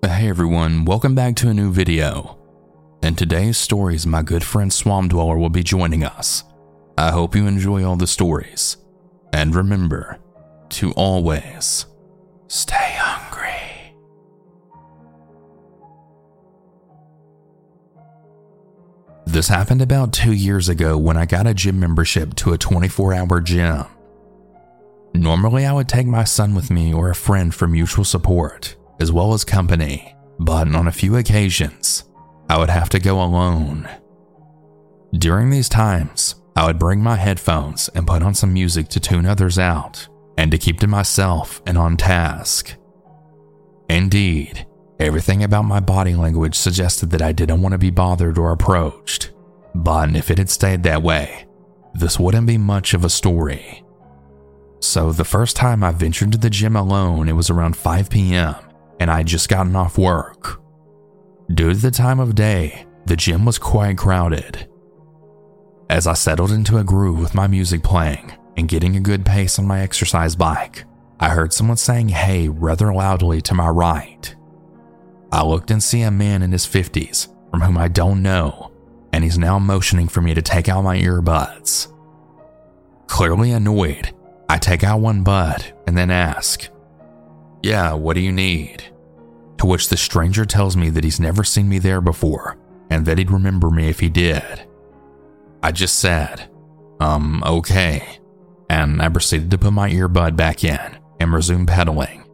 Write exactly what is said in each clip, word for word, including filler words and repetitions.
Hey everyone, welcome back to a new video. In today's stories, my good friend Swamp Dweller will be joining us. I hope you enjoy all the stories. And remember to always stay hungry. This happened about two years ago when I got a gym membership to a twenty-four hour gym. Normally, I would take my son with me or a friend for mutual support, as well as company, but on a few occasions, I would have to go alone. During these times, I would bring my headphones and put on some music to tune others out and to keep to myself and on task. Indeed, everything about my body language suggested that I didn't want to be bothered or approached, but if it had stayed that way, this wouldn't be much of a story. So the first time I ventured to the gym alone, it was around five p.m. and I had just gotten off work. Due to the time of day, the gym was quite crowded. As I settled into a groove with my music playing and getting a good pace on my exercise bike, I heard someone saying "hey" rather loudly to my right. I looked and see a man in his fifties from whom I don't know, and he's now motioning for me to take out my earbuds. Clearly annoyed, I take out one bud and then ask, "Yeah, what do you need?" To which the stranger tells me that he's never seen me there before and that he'd remember me if he did. I just said, um, okay, and I proceeded to put my earbud back in and resume pedaling.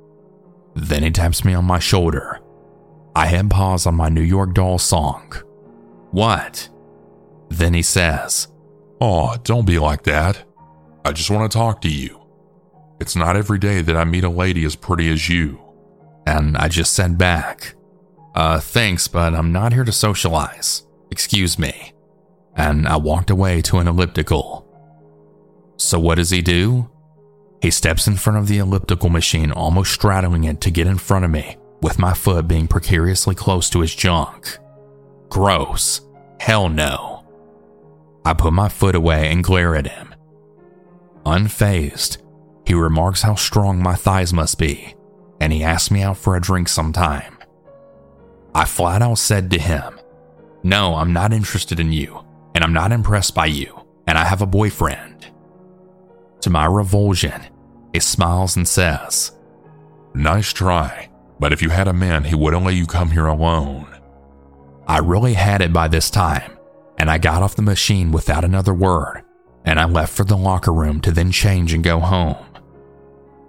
Then he taps me on my shoulder. I hit pause on my New York Dolls song. "What?" Then he says, "Aw, don't be like that. I just want to talk to you. It's not every day that I meet a lady as pretty as you." And I just said back, Uh, thanks, but I'm not here to socialize. Excuse me." And I walked away to an elliptical. So what does he do? He steps in front of the elliptical machine, almost straddling it to get in front of me, with my foot being precariously close to his junk. Gross. Hell no. I put my foot away and glare at him. Unfazed, he remarks how strong my thighs must be, and he asks me out for a drink sometime. I flat out said to him, "No, I'm not interested in you, and I'm not impressed by you, and I have a boyfriend." To my revulsion, he smiles and says, "Nice try, but if you had a man, he wouldn't let you come here alone." I really had it by this time, and I got off the machine without another word, and I left for the locker room to then change and go home.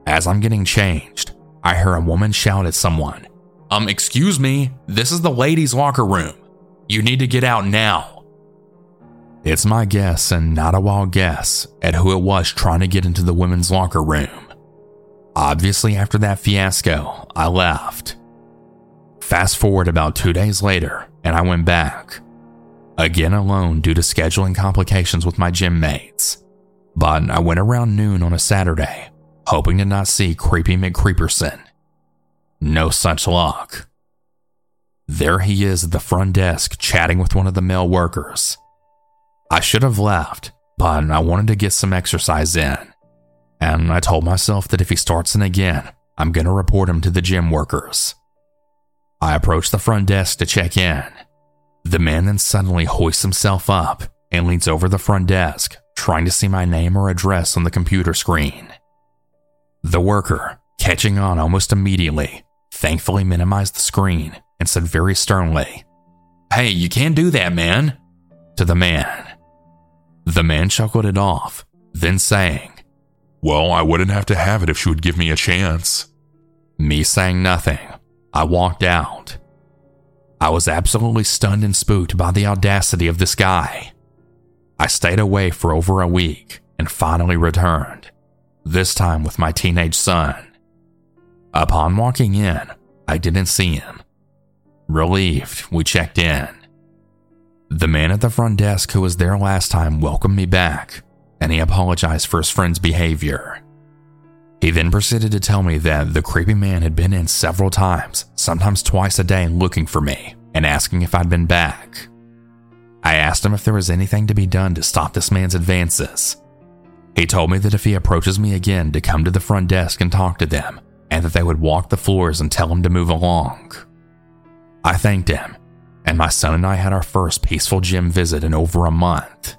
As I'm getting changed, I hear a woman shout at someone, Um, "excuse me, this is the ladies' locker room. You need to get out now." It's my guess, and not a wild guess, at who it was trying to get into the women's locker room. Obviously, after that fiasco, I left. Fast forward about two days later, and I went back. Again alone due to scheduling complications with my gym mates. But I went around noon on a Saturday, hoping to not see Creepy McCreeperson. No such luck. There he is at the front desk chatting with one of the male workers. I should have left, but I wanted to get some exercise in. And I told myself that if he starts in again, I'm going to report him to the gym workers. I approached the front desk to check in. The man then suddenly hoists himself up and leans over the front desk, trying to see my name or address on the computer screen. The worker, catching on almost immediately, thankfully minimized the screen and said very sternly, "Hey, you can't do that, man," to the man. The man chuckled it off, then saying, "Well, I wouldn't have to have it if she would give me a chance." Me saying nothing, I walked out. I was absolutely stunned and spooked by the audacity of this guy. I stayed away for over a week and finally returned, this time with my teenage son. Upon walking in, I didn't see him. Relieved, we checked in. The man at the front desk who was there last time welcomed me back, and he apologized for his friend's behavior. He then proceeded to tell me that the creepy man had been in several times, sometimes twice a day, looking for me and asking if I'd been back. I asked him if there was anything to be done to stop this man's advances. He told me that if he approaches me again to come to the front desk and talk to them, and that they would walk the floors and tell him to move along. I thanked him, and my son and I had our first peaceful gym visit in over a month.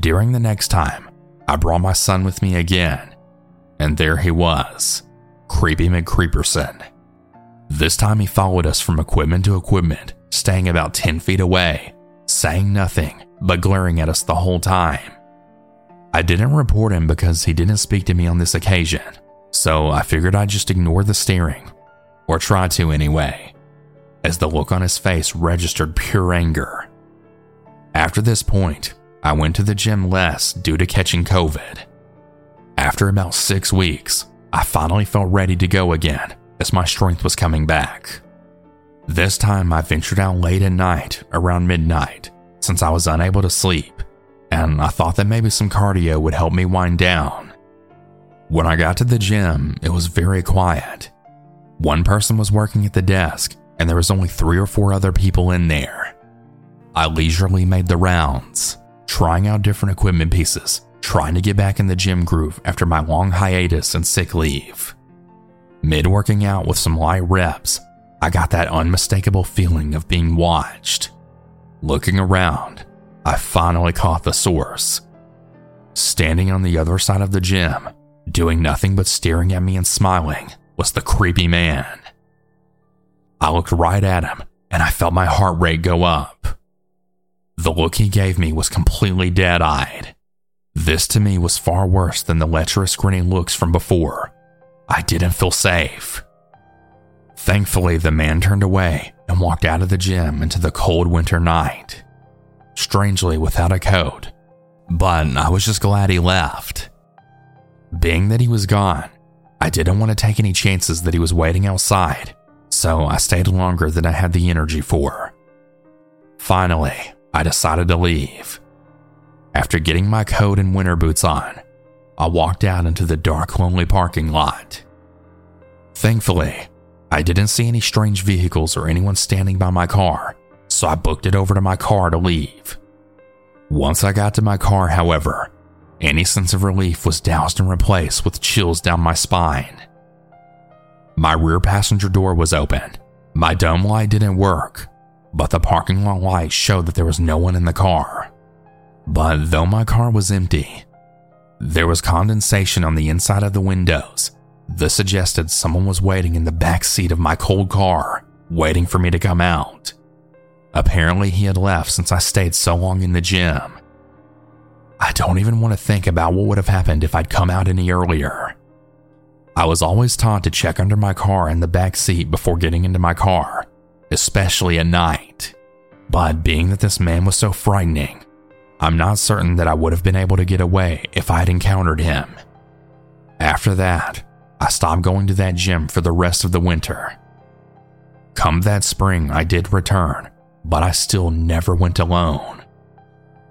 During the next time, I brought my son with me again, and there he was, Creepy McCreeperson. This time he followed us from equipment to equipment, staying about ten feet away, saying nothing, but glaring at us the whole time. I didn't report him because he didn't speak to me on this occasion, so I figured I'd just ignore the staring, or try to anyway, as the look on his face registered pure anger. After this point, I went to the gym less due to catching COVID. After about six weeks, I finally felt ready to go again as my strength was coming back. This time I ventured out late at night, around midnight, since I was unable to sleep, and I thought that maybe some cardio would help me wind down. When I got to the gym, it was very quiet. One person was working at the desk, and there was only three or four other people in there. I leisurely made the rounds, trying out different equipment pieces, trying to get back in the gym groove after my long hiatus and sick leave. Mid-working out with some light reps, I got that unmistakable feeling of being watched. Looking around, I finally caught the source. Standing on the other side of the gym, doing nothing but staring at me and smiling, was the creepy man. I looked right at him, and I felt my heart rate go up. The look he gave me was completely dead-eyed. This to me was far worse than the lecherous grinning looks from before. I didn't feel safe. Thankfully, the man turned away and walked out of the gym into the cold winter night, strangely without a coat, but I was just glad he left. Being that he was gone, I didn't want to take any chances that he was waiting outside, so I stayed longer than I had the energy for. Finally, I decided to leave. After getting my coat and winter boots on, I walked out into the dark, lonely parking lot. Thankfully, I didn't see any strange vehicles or anyone standing by my car, so I booked it over to my car to leave. Once I got to my car, however, any sense of relief was doused and replaced with chills down my spine. My rear passenger door was open. My dome light didn't work, but the parking lot light showed that there was no one in the car. But though my car was empty, there was condensation on the inside of the windows. This suggested someone was waiting in the back seat of my cold car, waiting for me to come out. Apparently he had left since I stayed so long in the gym. I don't even want to think about what would have happened if I'd come out any earlier. I was always taught to check under my car and the back seat before getting into my car, especially at night. But being that this man was so frightening, I'm not certain that I would have been able to get away if I had encountered him. After that, I stopped going to that gym for the rest of the winter. Come that spring, I did return, but I still never went alone.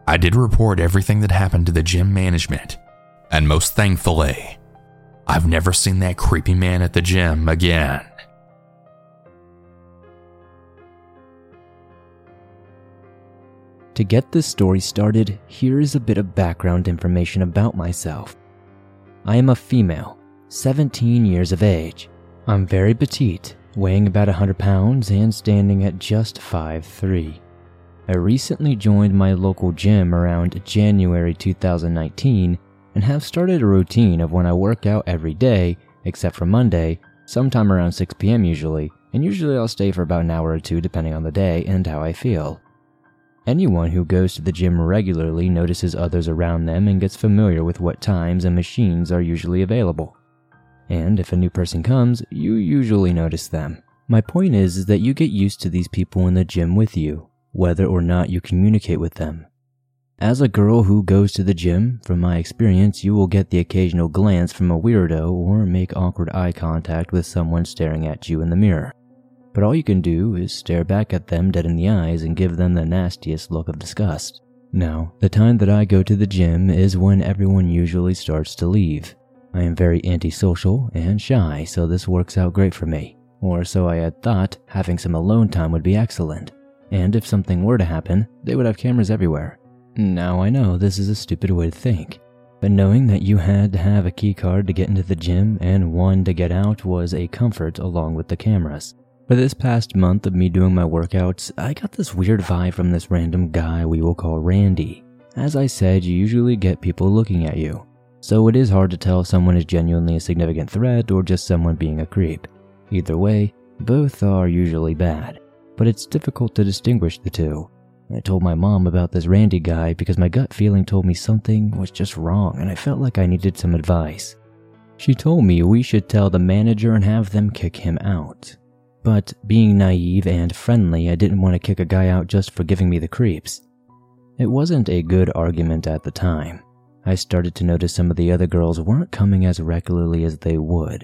I did report everything that happened to the gym management, and most thankfully, I've never seen that creepy man at the gym again. To get this story started, here is a bit of background information about myself. I am a female, seventeen years of age. I'm very petite, weighing about one hundred pounds and standing at just five foot three. I recently joined my local gym around January two thousand nineteen and have started a routine of when I work out every day, except for Monday, sometime around six p.m. usually, and usually I'll stay for about an hour or two depending on the day and how I feel. Anyone who goes to the gym regularly notices others around them and gets familiar with what times and machines are usually available. And if a new person comes, you usually notice them. My point is, is that you get used to these people in the gym with you, whether or not you communicate with them. As a girl who goes to the gym, from my experience, you will get the occasional glance from a weirdo or make awkward eye contact with someone staring at you in the mirror. But all you can do is stare back at them dead in the eyes and give them the nastiest look of disgust. Now, the time that I go to the gym is when everyone usually starts to leave. I am very antisocial and shy, so this works out great for me. Or so I had thought, having some alone time would be excellent. And if something were to happen, they would have cameras everywhere. Now I know this is a stupid way to think, but knowing that you had to have a key card to get into the gym and one to get out was a comfort along with the cameras. But this past month of me doing my workouts, I got this weird vibe from this random guy we will call Randy. As I said, you usually get people looking at you, so it is hard to tell if someone is genuinely a significant threat or just someone being a creep. Either way, both are usually bad, but it's difficult to distinguish the two. I told my mom about this Randy guy because my gut feeling told me something was just wrong and I felt like I needed some advice. She told me we should tell the manager and have them kick him out. But being naive and friendly, I didn't want to kick a guy out just for giving me the creeps. It wasn't a good argument at the time. I started to notice some of the other girls weren't coming as regularly as they would.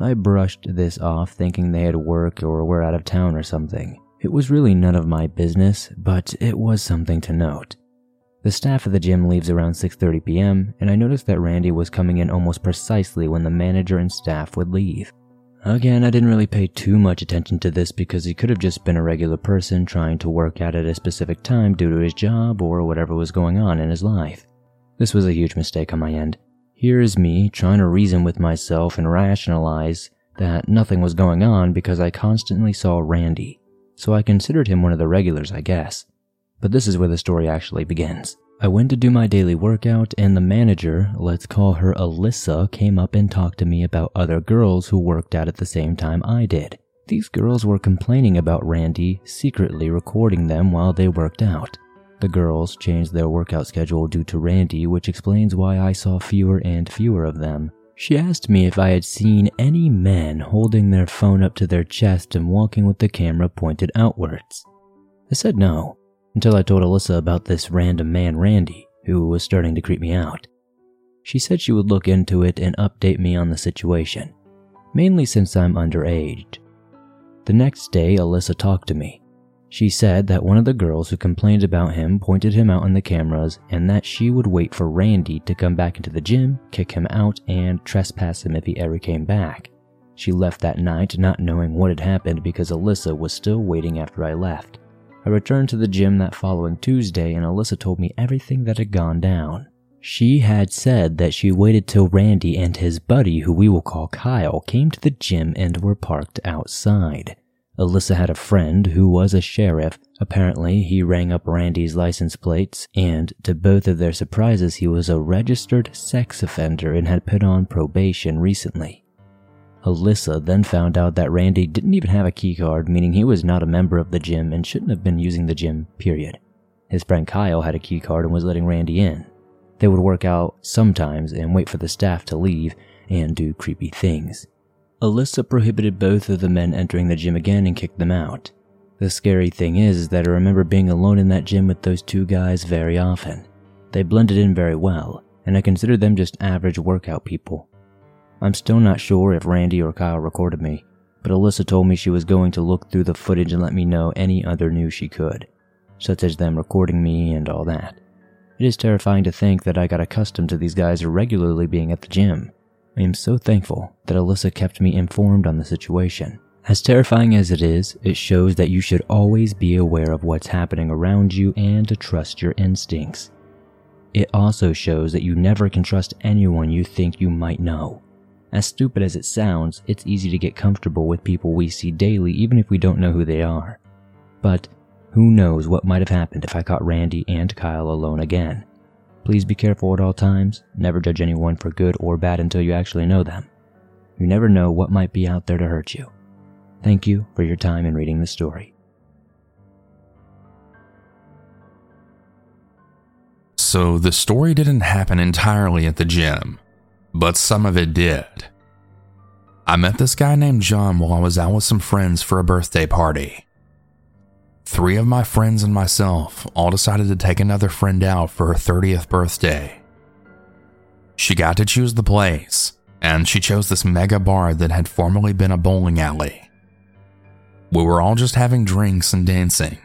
I brushed this off thinking they had work or were out of town or something. It was really none of my business, but it was something to note. The staff of the gym leaves around six thirty p.m., and I noticed that Randy was coming in almost precisely when the manager and staff would leave. Again, I didn't really pay too much attention to this because he could have just been a regular person trying to work out at a specific time due to his job or whatever was going on in his life. This was a huge mistake on my end. Here is me trying to reason with myself and rationalize that nothing was going on because I constantly saw Randy. So I considered him one of the regulars, I guess. But this is where the story actually begins. I went to do my daily workout and the manager, let's call her Alyssa, came up and talked to me about other girls who worked out at the same time I did. These girls were complaining about Randy secretly recording them while they worked out. The girls changed their workout schedule due to Randy, which explains why I saw fewer and fewer of them. She asked me if I had seen any men holding their phone up to their chest and walking with the camera pointed outwards. I said no, until I told Alyssa about this random man Randy, who was starting to creep me out. She said she would look into it and update me on the situation, mainly since I'm underage. The next day, Alyssa talked to me. She said that one of the girls who complained about him pointed him out on the cameras and that she would wait for Randy to come back into the gym, kick him out, and trespass him if he ever came back. She left that night not knowing what had happened because Alyssa was still waiting after I left. I returned to the gym that following Tuesday and Alyssa told me everything that had gone down. She had said that she waited till Randy and his buddy, who we will call Kyle, came to the gym and were parked outside. Alyssa had a friend who was a sheriff. Apparently, he rang up Randy's license plates, and to both of their surprises, he was a registered sex offender and had put on probation recently. Alyssa then found out that Randy didn't even have a keycard, meaning he was not a member of the gym and shouldn't have been using the gym, period. His friend Kyle had a keycard and was letting Randy in. They would work out sometimes and wait for the staff to leave and do creepy things. Alyssa prohibited both of the men entering the gym again and kicked them out. The scary thing is, is that I remember being alone in that gym with those two guys very often. They blended in very well, and I considered them just average workout people. I'm still not sure if Randy or Kyle recorded me, but Alyssa told me she was going to look through the footage and let me know any other news she could, such as them recording me and all that. It is terrifying to think that I got accustomed to these guys regularly being at the gym. I am so thankful that Alyssa kept me informed on the situation. As terrifying as it is, it shows that you should always be aware of what's happening around you and to trust your instincts. It also shows that you never can trust anyone you think you might know. As stupid as it sounds, it's easy to get comfortable with people we see daily even if we don't know who they are. But who knows what might have happened if I caught Randy and Kyle alone again. Please be careful at all times. Never judge anyone for good or bad until you actually know them. You never know what might be out there to hurt you. Thank you for your time in reading this story. So the story didn't happen entirely at the gym, but some of it did. I met this guy named John while I was out with some friends for a birthday party. Three of my friends and myself all decided to take another friend out for her thirtieth birthday. She got to choose the place, and she chose this mega bar that had formerly been a bowling alley. We were all just having drinks and dancing,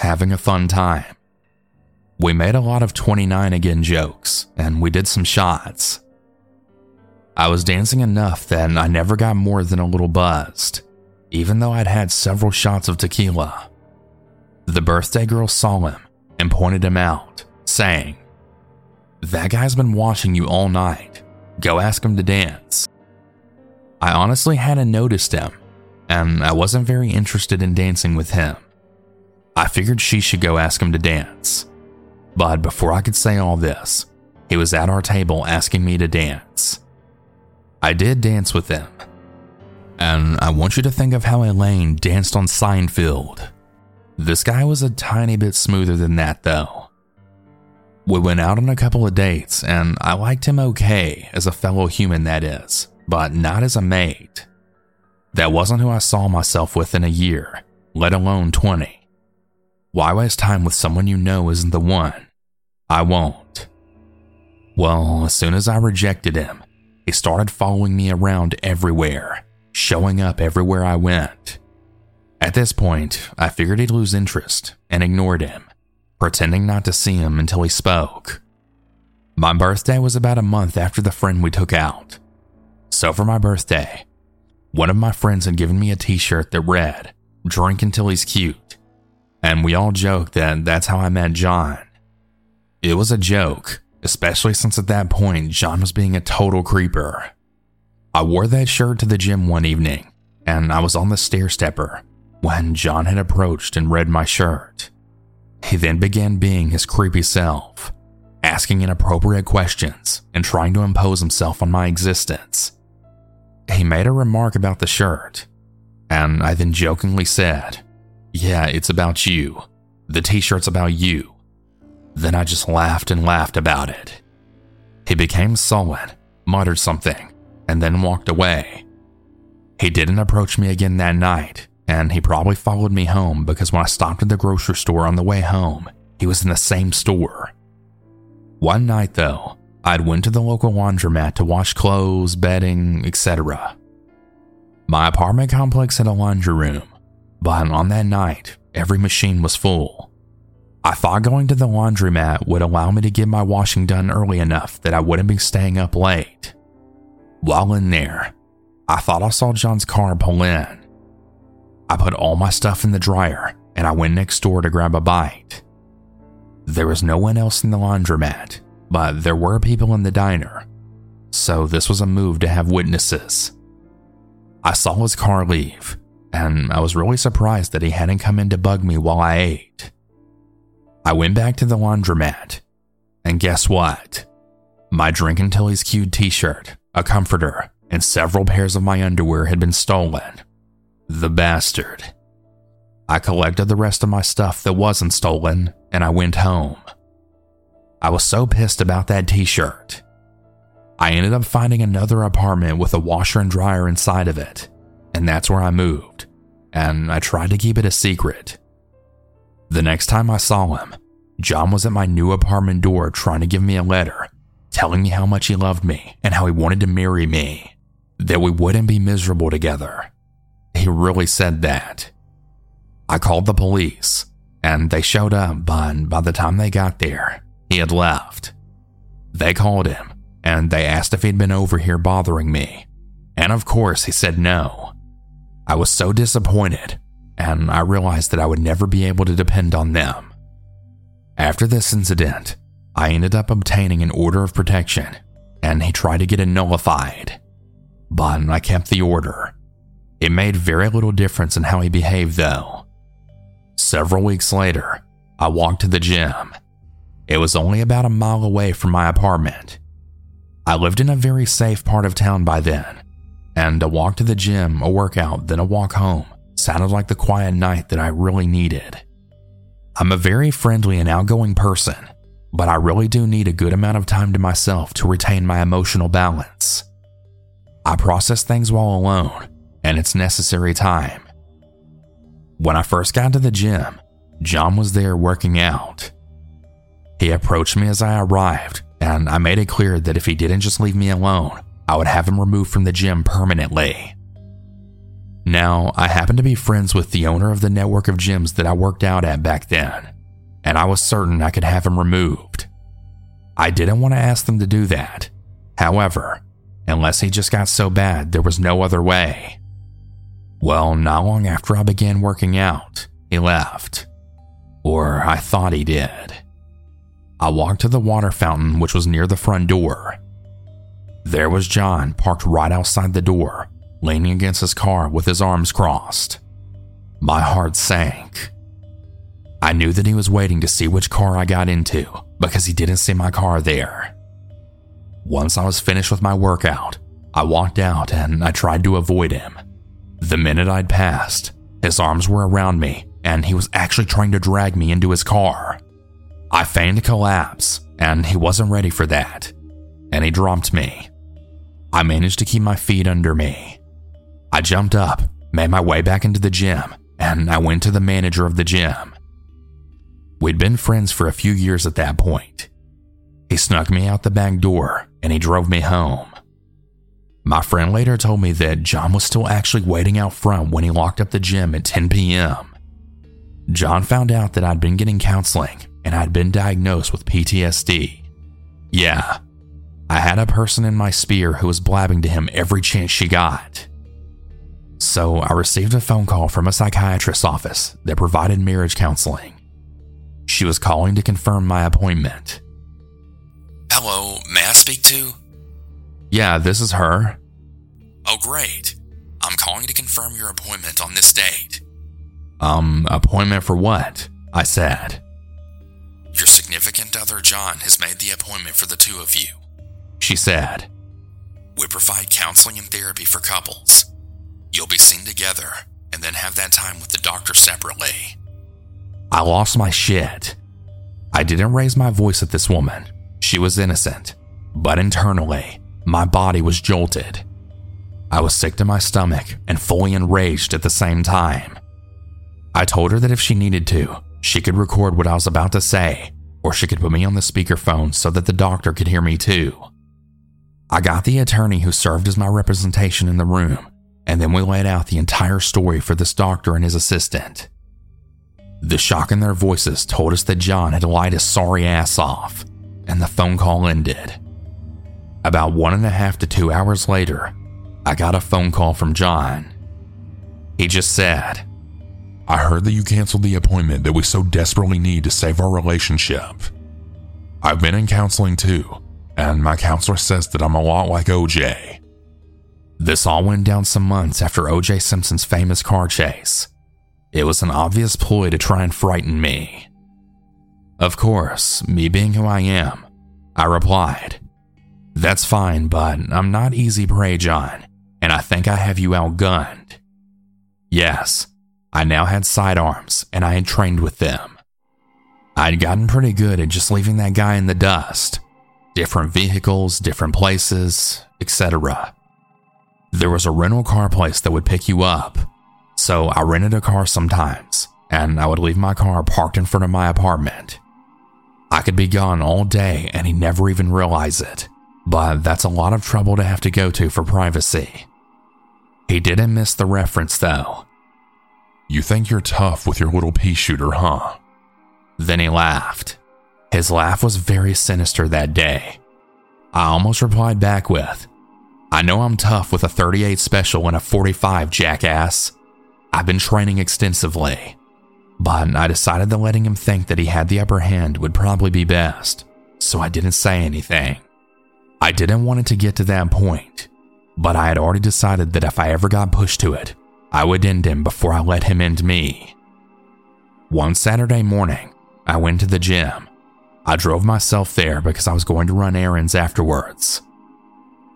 having a fun time. We made a lot of twenty-nine again jokes, and we did some shots. I was dancing enough that I never got more than a little buzzed, even though I'd had several shots of tequila. The birthday girl saw him and pointed him out, saying, "That guy's been watching you all night. Go ask him to dance." I honestly hadn't noticed him, and I wasn't very interested in dancing with him. I figured she should go ask him to dance. But before I could say all this, he was at our table asking me to dance. I did dance with him. And I want you to think of how Elaine danced on Seinfeld. This guy was a tiny bit smoother than that, though. We went out on a couple of dates, and I liked him okay, as a fellow human that is, but not as a mate. That wasn't who I saw myself with in a year, let alone twenty. Why waste time with someone you know isn't the one? I won't. Well, as soon as I rejected him, he started following me around everywhere, showing up everywhere I went. At this point, I figured he'd lose interest and ignored him, pretending not to see him until he spoke. My birthday was about a month after the friend we took out. So for my birthday, one of my friends had given me a t-shirt that read, "Drink until he's cute." And we all joked that that's how I met John. It was a joke, especially since at that point John was being a total creeper. I wore that shirt to the gym one evening, and I was on the stair stepper when John had approached and read my shirt. He then began being his creepy self, asking inappropriate questions and trying to impose himself on my existence. He made a remark about the shirt, and I then jokingly said, "Yeah, it's about you. The t-shirt's about you." Then I just laughed and laughed about it. He became sullen, muttered something, and then walked away. He didn't approach me again that night, and he probably followed me home because when I stopped at the grocery store on the way home, he was in the same store. One night, though, I'd went to the local laundromat to wash clothes, bedding, et cetera. My apartment complex had a laundry room, but on that night, every machine was full. I thought going to the laundromat would allow me to get my washing done early enough that I wouldn't be staying up late. While in there, I thought I saw John's car pull in. I put all my stuff in the dryer and I went next door to grab a bite. There was no one else in the laundromat, but there were people in the diner, so this was a move to have witnesses. I saw his car leave, and I was really surprised that he hadn't come in to bug me while I ate. I went back to the laundromat, and guess what? My drink until he's cute t-shirt, a comforter, and several pairs of my underwear had been stolen. The bastard. I collected the rest of my stuff that wasn't stolen, and I went home. I was so pissed about that t-shirt. I ended up finding another apartment with a washer and dryer inside of it, and that's where I moved, and I tried to keep it a secret. The next time I saw him, John was at my new apartment door trying to give me a letter, telling me how much he loved me and how he wanted to marry me, that we wouldn't be miserable together. He really said that. I called the police, and they showed up, but by the time they got there, he had left. They called him, and they asked if he'd been over here bothering me, and of course he said no. I was so disappointed, and I realized that I would never be able to depend on them. After this incident, I ended up obtaining an order of protection, and he tried to get it nullified, but I kept the order. It made very little difference in how he behaved, though. Several weeks later, I walked to the gym. It was only about a mile away from my apartment. I lived in a very safe part of town by then, and a walk to the gym, a workout, then a walk home sounded like the quiet night that I really needed. I'm a very friendly and outgoing person, but I really do need a good amount of time to myself to retain my emotional balance. I process things while alone, and it's necessary time. When I first got to the gym, John was there working out. He approached me as I arrived, and I made it clear that if he didn't just leave me alone, I would have him removed from the gym permanently. Now, I happened to be friends with the owner of the network of gyms that I worked out at back then, and I was certain I could have him removed. I didn't want to ask them to do that, however, unless he just got so bad there was no other way. Well, not long after I began working out, he left. Or I thought he did. I walked to the water fountain, which was near the front door. There was John parked right outside the door, leaning against his car with his arms crossed. My heart sank. I knew that he was waiting to see which car I got into because he didn't see my car there. Once I was finished with my workout, I walked out and I tried to avoid him. The minute I'd passed, his arms were around me and he was actually trying to drag me into his car. I feigned a collapse and he wasn't ready for that, and he dropped me. I managed to keep my feet under me. I jumped up, made my way back into the gym, and I went to the manager of the gym. We'd been friends for a few years at that point. He snuck me out the back door, and he drove me home. My friend later told me that John was still actually waiting out front when he locked up the gym at ten p.m. John found out that I'd been getting counseling, and I'd been diagnosed with P T S D. Yeah, I had a person in my sphere who was blabbing to him every chance she got. So I received a phone call from a psychiatrist's office that provided marriage counseling. She was calling to confirm my appointment. Hello, may I speak to? Yeah, this is her. Oh, great. I'm calling to confirm your appointment on this date. Um, appointment for what? I said. Your significant other, John, has made the appointment for the two of you, she said. We provide counseling and therapy for couples. You'll be seen together and then have that time with the doctor separately. I lost my shit. I didn't raise my voice at this woman. She was innocent, but internally, my body was jolted. I was sick to my stomach and fully enraged at the same time. I told her that if she needed to, she could record what I was about to say, or she could put me on the speakerphone so that the doctor could hear me too. I got the attorney who served as my representation in the room, and then we laid out the entire story for this doctor and his assistant. The shock in their voices told us that John had lied his sorry ass off, and the phone call ended. About one and a half to two hours later, I got a phone call from John. He just said, "I heard that you canceled the appointment that we so desperately need to save our relationship. I've been in counseling too, and my counselor says that I'm a lot like O J." This all went down some months after O J Simpson's famous car chase. It was an obvious ploy to try and frighten me. Of course, me being who I am, I replied, "That's fine, but I'm not easy prey, John, and I think I have you outgunned." Yes, I now had sidearms, and I had trained with them. I'd gotten pretty good at just leaving that guy in the dust. Different vehicles, different places, et cetera. There was a rental car place that would pick you up. So I rented a car sometimes, and I would leave my car parked in front of my apartment. I could be gone all day and he'd never even realize it, but that's a lot of trouble to have to go to for privacy. He didn't miss the reference though. "You think you're tough with your little pea shooter, huh?" Then he laughed. His laugh was very sinister that day. I almost replied back with, "I know I'm tough with a thirty-eight special and a forty-five, jackass. I've been training extensively," but I decided that letting him think that he had the upper hand would probably be best, so I didn't say anything. I didn't want it to get to that point, but I had already decided that if I ever got pushed to it, I would end him before I let him end me. One Saturday morning, I went to the gym. I drove myself there because I was going to run errands afterwards.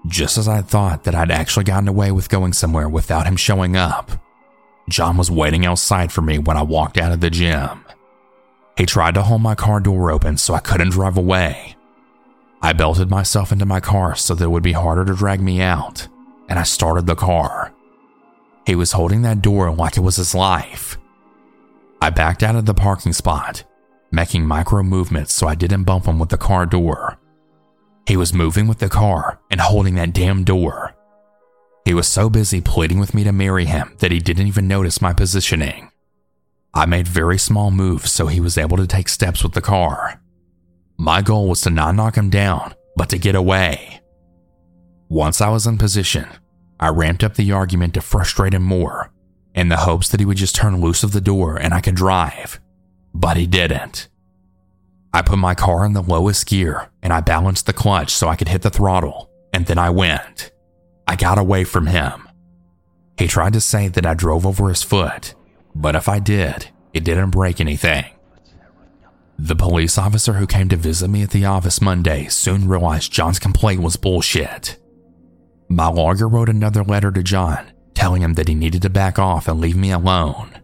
Just as I thought that I'd actually gotten away with going somewhere without him showing up, John was waiting outside for me when I walked out of the gym. He tried to hold my car door open so I couldn't drive away. I belted myself into my car so that it would be harder to drag me out, and I started the car. He was holding that door like it was his life. I backed out of the parking spot, making micro movements so I didn't bump him with the car door. He was moving with the car and holding that damn door. He was so busy pleading with me to marry him that he didn't even notice my positioning. I made very small moves so he was able to take steps with the car. My goal was to not knock him down, but to get away. Once I was in position, I ramped up the argument to frustrate him more, in the hopes that he would just turn loose of the door and I could drive. But he didn't. I put my car in the lowest gear and I balanced the clutch so I could hit the throttle, and then I went. I got away from him. He tried to say that I drove over his foot, but if I did, it didn't break anything. The police officer who came to visit me at the office Monday soon realized John's complaint was bullshit. My lawyer wrote another letter to John, telling him that he needed to back off and leave me alone.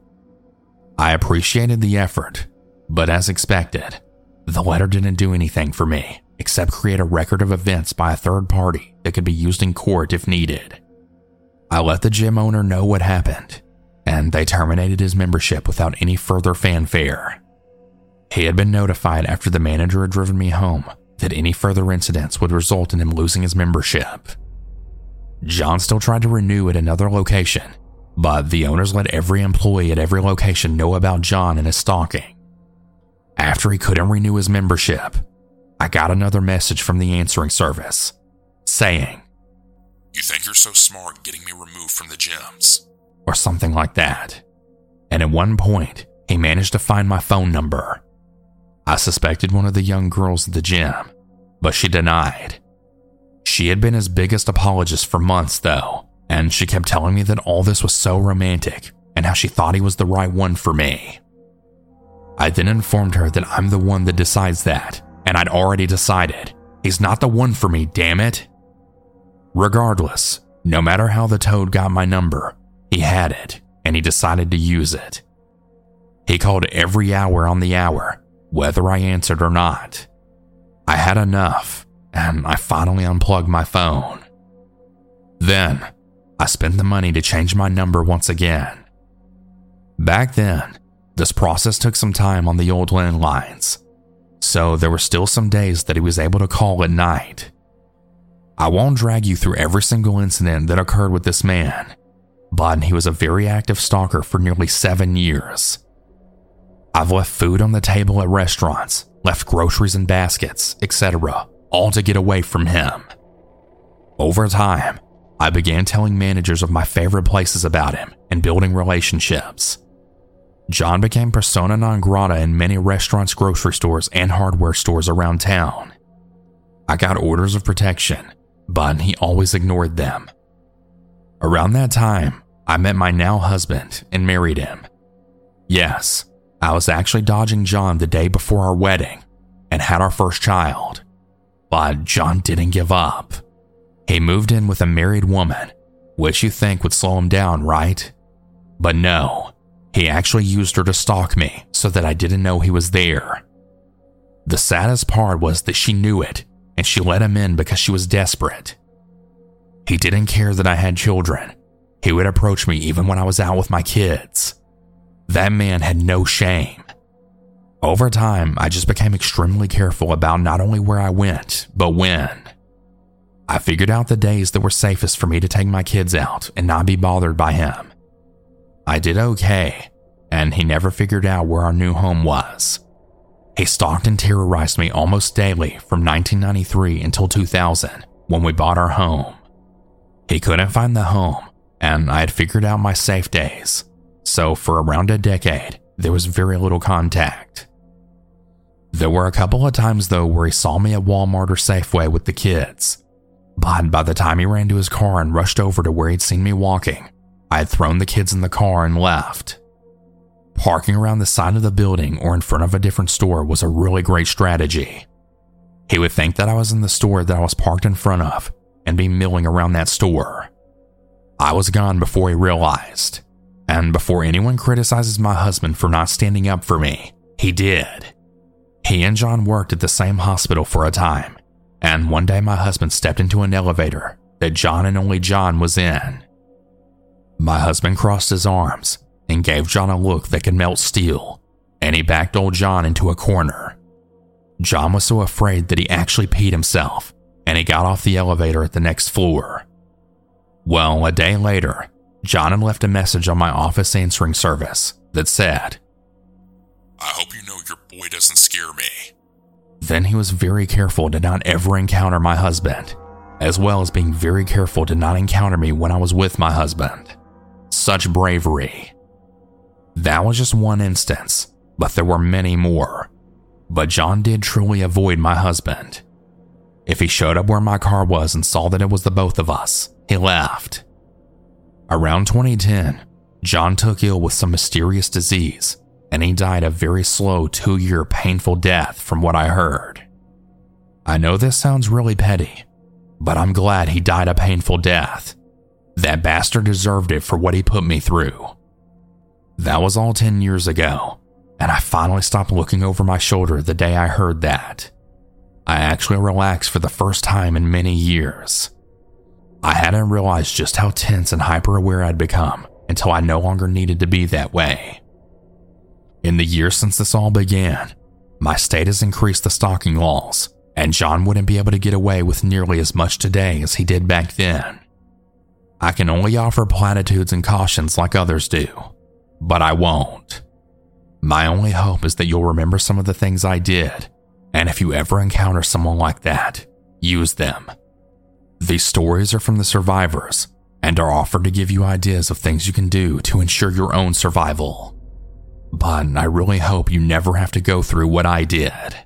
I appreciated the effort, but as expected, the letter didn't do anything for me except create a record of events by a third party that could be used in court if needed. I let the gym owner know what happened, and they terminated his membership without any further fanfare. He had been notified after the manager had driven me home that any further incidents would result in him losing his membership. John still tried to renew at another location, but the owners let every employee at every location know about John and his stalking. After he couldn't renew his membership, I got another message from the answering service saying, "You think you're so smart getting me removed from the gyms," or something like that. And at one point, he managed to find my phone number. I suspected one of the young girls at the gym, but she denied. She had been his biggest apologist for months, though, and she kept telling me that all this was so romantic and how she thought he was the right one for me. I then informed her that I'm the one that decides that, and I'd already decided. He's not the one for me, damn it. Regardless, no matter how the toad got my number, he had it, and he decided to use it. He called every hour on the hour, whether I answered or not. I had enough, and I finally unplugged my phone. Then, I spent the money to change my number once again. Back then, this process took some time on the old landlines, so there were still some days that he was able to call at night. I won't drag you through every single incident that occurred with this man, but he was a very active stalker for nearly seven years. I've left food on the table at restaurants, left groceries in baskets, et cetera, all to get away from him. Over time, I began telling managers of my favorite places about him and building relationships. John became persona non grata in many restaurants, grocery stores, and hardware stores around town. I got orders of protection, but he always ignored them. Around that time, I met my now husband and married him. Yes, I was actually dodging John the day before our wedding and had our first child, but John didn't give up. He moved in with a married woman, which you think would slow him down, right? But no, he actually used her to stalk me so that I didn't know he was there. The saddest part was that she knew it, and she let him in because she was desperate. He didn't care that I had children. He would approach me even when I was out with my kids. That man had no shame. Over time, I just became extremely careful about not only where I went, but when. I figured out the days that were safest for me to take my kids out and not be bothered by him. I did okay, and he never figured out where our new home was. He stalked and terrorized me almost daily from nineteen ninety-three until two thousand, when we bought our home. He couldn't find the home, and I had figured out my safe days. So for around a decade, there was very little contact. There were a couple of times though where he saw me at Walmart or Safeway with the kids, but by the time he ran to his car and rushed over to where he'd seen me walking, I had thrown the kids in the car and left. Parking around the side of the building or in front of a different store was a really great strategy. He would think that I was in the store that I was parked in front of and be milling around that store. I was gone before he realized. And before anyone criticizes my husband for not standing up for me, he did. He and John worked at the same hospital for a time, and one day my husband stepped into an elevator that John and only John was in. My husband crossed his arms and gave John a look that could melt steel, and he backed old John into a corner. John was so afraid that he actually peed himself, and he got off the elevator at the next floor. Well, a day later, John had left a message on my office answering service that said, "I hope you know your boy doesn't scare me." Then he was very careful to not ever encounter my husband, as well as being very careful to not encounter me when I was with my husband. Such bravery. That was just one instance, but there were many more. But John did truly avoid my husband. If he showed up where my car was and saw that it was the both of us, he left. Around twenty ten, John took ill with some mysterious disease, and he died a very slow two-year painful death from what I heard. I know this sounds really petty, but I'm glad he died a painful death. That bastard deserved it for what he put me through. That was all ten years ago, and I finally stopped looking over my shoulder the day I heard that. I actually relaxed for the first time in many years. I hadn't realized just how tense and hyper-aware I'd become until I no longer needed to be that way. In the years since this all began, my state has increased the stalking laws, and John wouldn't be able to get away with nearly as much today as he did back then. I can only offer platitudes and cautions like others do, but I won't. My only hope is that you'll remember some of the things I did, and if you ever encounter someone like that, use them. These stories are from the survivors and are offered to give you ideas of things you can do to ensure your own survival. But I really hope you never have to go through what I did.